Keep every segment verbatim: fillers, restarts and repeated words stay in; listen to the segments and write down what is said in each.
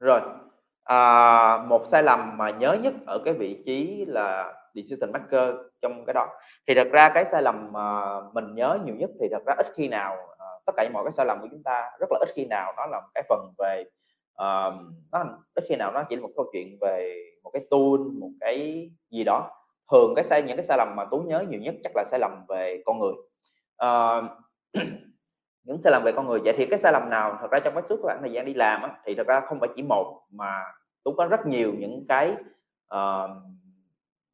Rồi à, một sai lầm mà nhớ nhất ở cái vị trí là decision maker trong cái đó thì thật ra cái sai lầm mà mình nhớ nhiều nhất thì thật ra ít khi nào, tất cả mọi cái sai lầm của chúng ta rất là ít khi nào nó là một cái phần về uh, nó ít khi nào nó chỉ là một câu chuyện về một cái tool, một cái gì đó. Thường cái sai những cái sai lầm mà Tú nhớ nhiều nhất chắc là sai lầm về con người. Uh, những sai lầm về con người. Vậy thì cái sai lầm nào thật ra trong cái suốt khoảng thời gian đi làm á, thì thật ra không phải chỉ một mà Tú có rất nhiều những cái uh,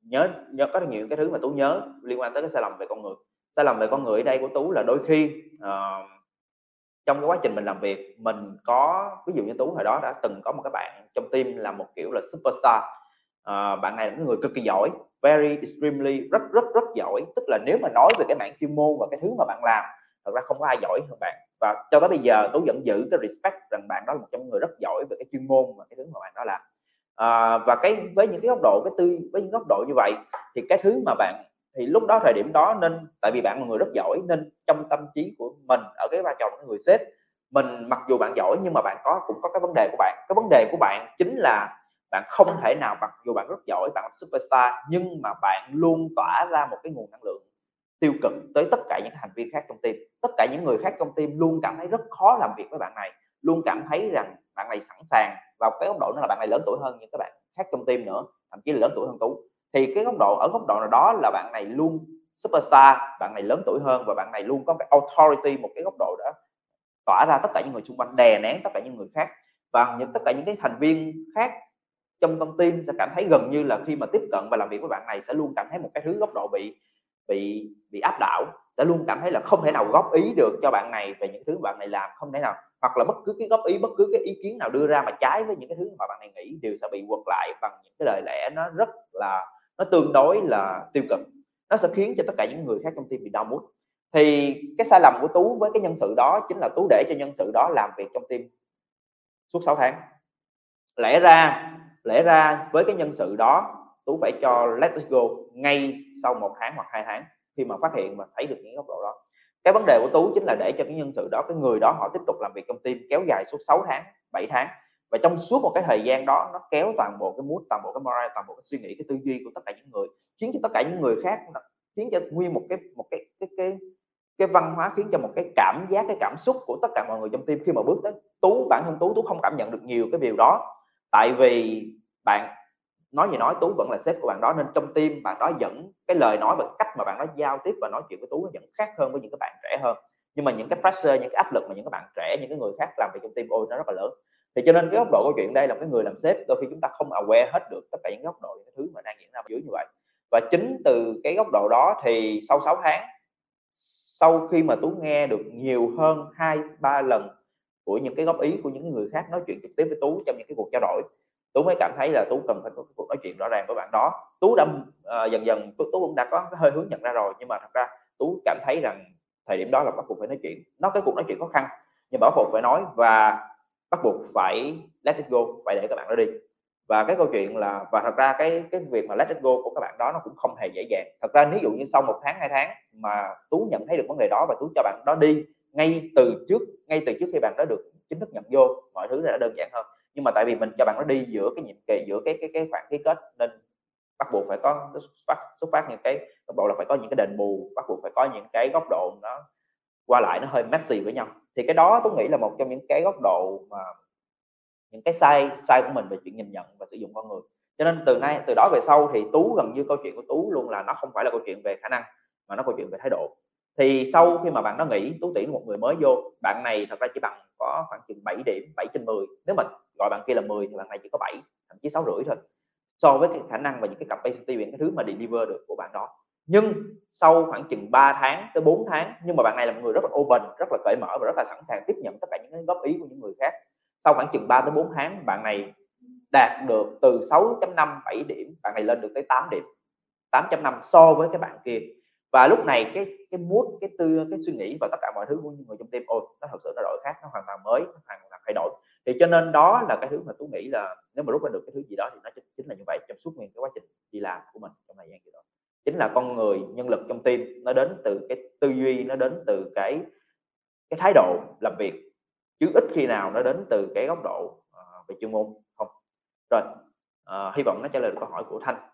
nhớ nhớ có rất nhiều cái thứ mà Tú nhớ liên quan tới cái sai lầm về con người. Sai lầm về con người ở đây của Tú là đôi khi uh, trong cái quá trình mình làm việc mình có, ví dụ như Tú hồi đó đã từng có một cái bạn trong team là một kiểu là superstar. Uh, bạn này là một người cực kỳ giỏi, very extremely rất rất rất giỏi, tức là nếu mà nói về cái mảng chuyên môn và cái thứ mà bạn làm thật ra không có ai giỏi hơn bạn, và cho tới bây giờ Tú vẫn giữ cái respect rằng bạn đó là một trong những người rất giỏi về cái chuyên môn và cái thứ mà bạn đó làm. Uh, và cái với những cái góc độ cái tư với những góc độ như vậy thì cái thứ mà bạn thì lúc đó thời điểm đó, nên tại vì bạn là người rất giỏi nên trong tâm trí của mình ở cái vai trò của người sếp, mình mặc dù bạn giỏi nhưng mà bạn có cũng có cái vấn đề của bạn. Cái vấn đề của bạn chính là bạn không thể nào, mặc dù bạn rất giỏi, bạn là superstar nhưng mà bạn luôn tỏa ra một cái nguồn năng lượng tiêu cực tới tất cả những thành viên khác trong team. Tất cả những người khác trong team luôn cảm thấy rất khó làm việc với bạn này, luôn cảm thấy rằng bạn này sẵn sàng, vào cái góc độ đó là bạn này lớn tuổi hơn những các bạn khác trong team nữa, thậm chí là lớn tuổi hơn Tú. Thì cái góc độ ở góc độ nào đó là bạn này luôn superstar, bạn này lớn tuổi hơn và bạn này luôn có cái authority, một cái góc độ đó tỏa ra tất cả những người xung quanh, đè nén tất cả những người khác, và những tất cả những cái thành viên khác trong công ty sẽ cảm thấy gần như là khi mà tiếp cận và làm việc với bạn này sẽ luôn cảm thấy một cái thứ góc độ bị bị bị áp đảo, sẽ luôn cảm thấy là không thể nào góp ý được cho bạn này về những thứ bạn này làm, không thể nào, hoặc là bất cứ cái góp ý, bất cứ cái ý kiến nào đưa ra mà trái với những cái thứ mà bạn này nghĩ đều sẽ bị quật lại bằng những cái lời lẽ nó rất là, nó tương đối là tiêu cực. Nó sẽ khiến cho tất cả những người khác trong team bị down mood. Thì cái sai lầm của Tú với cái nhân sự đó chính là Tú để cho nhân sự đó làm việc trong team suốt sáu tháng. Lẽ ra lẽ ra với cái nhân sự đó Tú phải cho let it go ngay sau một tháng hoặc hai tháng khi mà phát hiện mà thấy được những góc độ đó. Cái vấn đề của Tú chính là để cho cái nhân sự đó, cái người đó họ tiếp tục làm việc trong team kéo dài suốt sáu tháng bảy tháng, và trong suốt một cái thời gian đó nó kéo toàn bộ cái mood, toàn bộ cái morale, toàn bộ cái suy nghĩ, cái tư duy của tất cả những người, khiến cho tất cả những người khác, khiến cho nguyên một cái một cái cái cái cái văn hóa, khiến cho một cái cảm giác, cái cảm xúc của tất cả mọi người trong team khi mà bước tới Tú, bản thân Tú Tú không cảm nhận được nhiều cái điều đó, tại vì bạn nói gì nói Tú vẫn là sếp của bạn đó, nên trong team bạn đó vẫn, cái lời nói và cách mà bạn đó giao tiếp và nói chuyện với Tú vẫn khác hơn với những cái bạn trẻ hơn, nhưng mà những cái pressure, những cái áp lực mà những cái bạn trẻ, những cái người khác làm việc trong team ôi nó rất là lớn. Thì cho nên cái góc độ câu chuyện đây là cái người làm sếp đôi khi chúng ta không aware hết được tất cả những góc độ, những cái thứ mà đang diễn ra dưới như vậy. Và chính từ cái góc độ đó thì sau sáu tháng, sau khi mà Tú nghe được nhiều hơn hai ba lần của những cái góp ý của những người khác nói chuyện trực tiếp với Tú trong những cái cuộc trao đổi, Tú mới cảm thấy là Tú cần phải có cuộc nói chuyện rõ ràng với bạn đó. Tú đã uh, dần dần Tú cũng đã có cái hơi hướng nhận ra rồi, nhưng mà thật ra Tú cảm thấy rằng thời điểm đó là bắt buộc phải nói chuyện, nó cái cuộc nói chuyện khó khăn nhưng bắt buộc phải nói và bắt buộc phải let it go, phải để các bạn đó đi. Và cái câu chuyện là, và thật ra cái cái việc mà let it go của các bạn đó nó cũng không hề dễ dàng. Thật ra nếu dụ như sau một tháng hai tháng mà Tú nhận thấy được vấn đề đó và Tú cho bạn đó đi ngay từ trước, ngay từ trước khi bạn đó được chính thức nhận vô, mọi thứ đã đơn giản hơn. Nhưng mà tại vì mình cho bạn nó đi giữa cái nhiệm kỳ, giữa cái cái cái khoảng ký kết, nên bắt buộc phải có xuất phát xuất phát những cái góc độ là phải có những cái đền bù, bắt buộc phải có những cái góc độ nó qua lại, nó hơi messy với nhau. Thì cái đó tôi nghĩ là một trong những cái góc độ mà những cái sai sai của mình về chuyện nhìn nhận và sử dụng con người. Cho nên từ nay từ đó về sau thì Tú gần như câu chuyện của Tú luôn là nó không phải là câu chuyện về khả năng mà nó câu chuyện về thái độ. Thì sau khi mà bạn nó nghỉ, Tú tuyển một người mới vô, bạn này thật ra chỉ bằng có khoảng chừng bảy điểm bảy trên mười, nếu mà gọi bạn kia là mười thì bạn này chỉ có bảy, thậm chí sáu rưỡi thôi so với cái khả năng và những cái capacity, những cái thứ mà deliver được của bạn đó. Nhưng sau khoảng chừng ba tháng tới bốn tháng, nhưng mà bạn này là một người rất là open, rất là cởi mở và rất là sẵn sàng tiếp nhận tất cả những góp ý của những người khác. Sau khoảng chừng ba tới bốn tháng, bạn này đạt được từ sáu chấm năm bảy điểm, bạn này lên được tới tám điểm, tám chấm năm so với cái bạn kia. Và lúc này cái cái mood, cái tư cái suy nghĩ và tất cả mọi thứ của những người trong team ôi nó thật sự nó đổi khác, nó hoàn toàn mới, nó hoàn toàn thay đổi. Thì cho nên đó là cái thứ mà tôi nghĩ là nếu mà rút ra được cái thứ gì đó thì nó chính là như vậy trong suốt nguyên cái quá trình đi làm của mình trong thời gian đó. Chính là con người, nhân lực trong team nó đến từ cái tư duy, nó đến từ cái cái thái độ làm việc, chứ ít khi nào nó đến từ cái góc độ uh, về chuyên môn không. Rồi, à, hy vọng nó trả lời được câu hỏi của Thanh.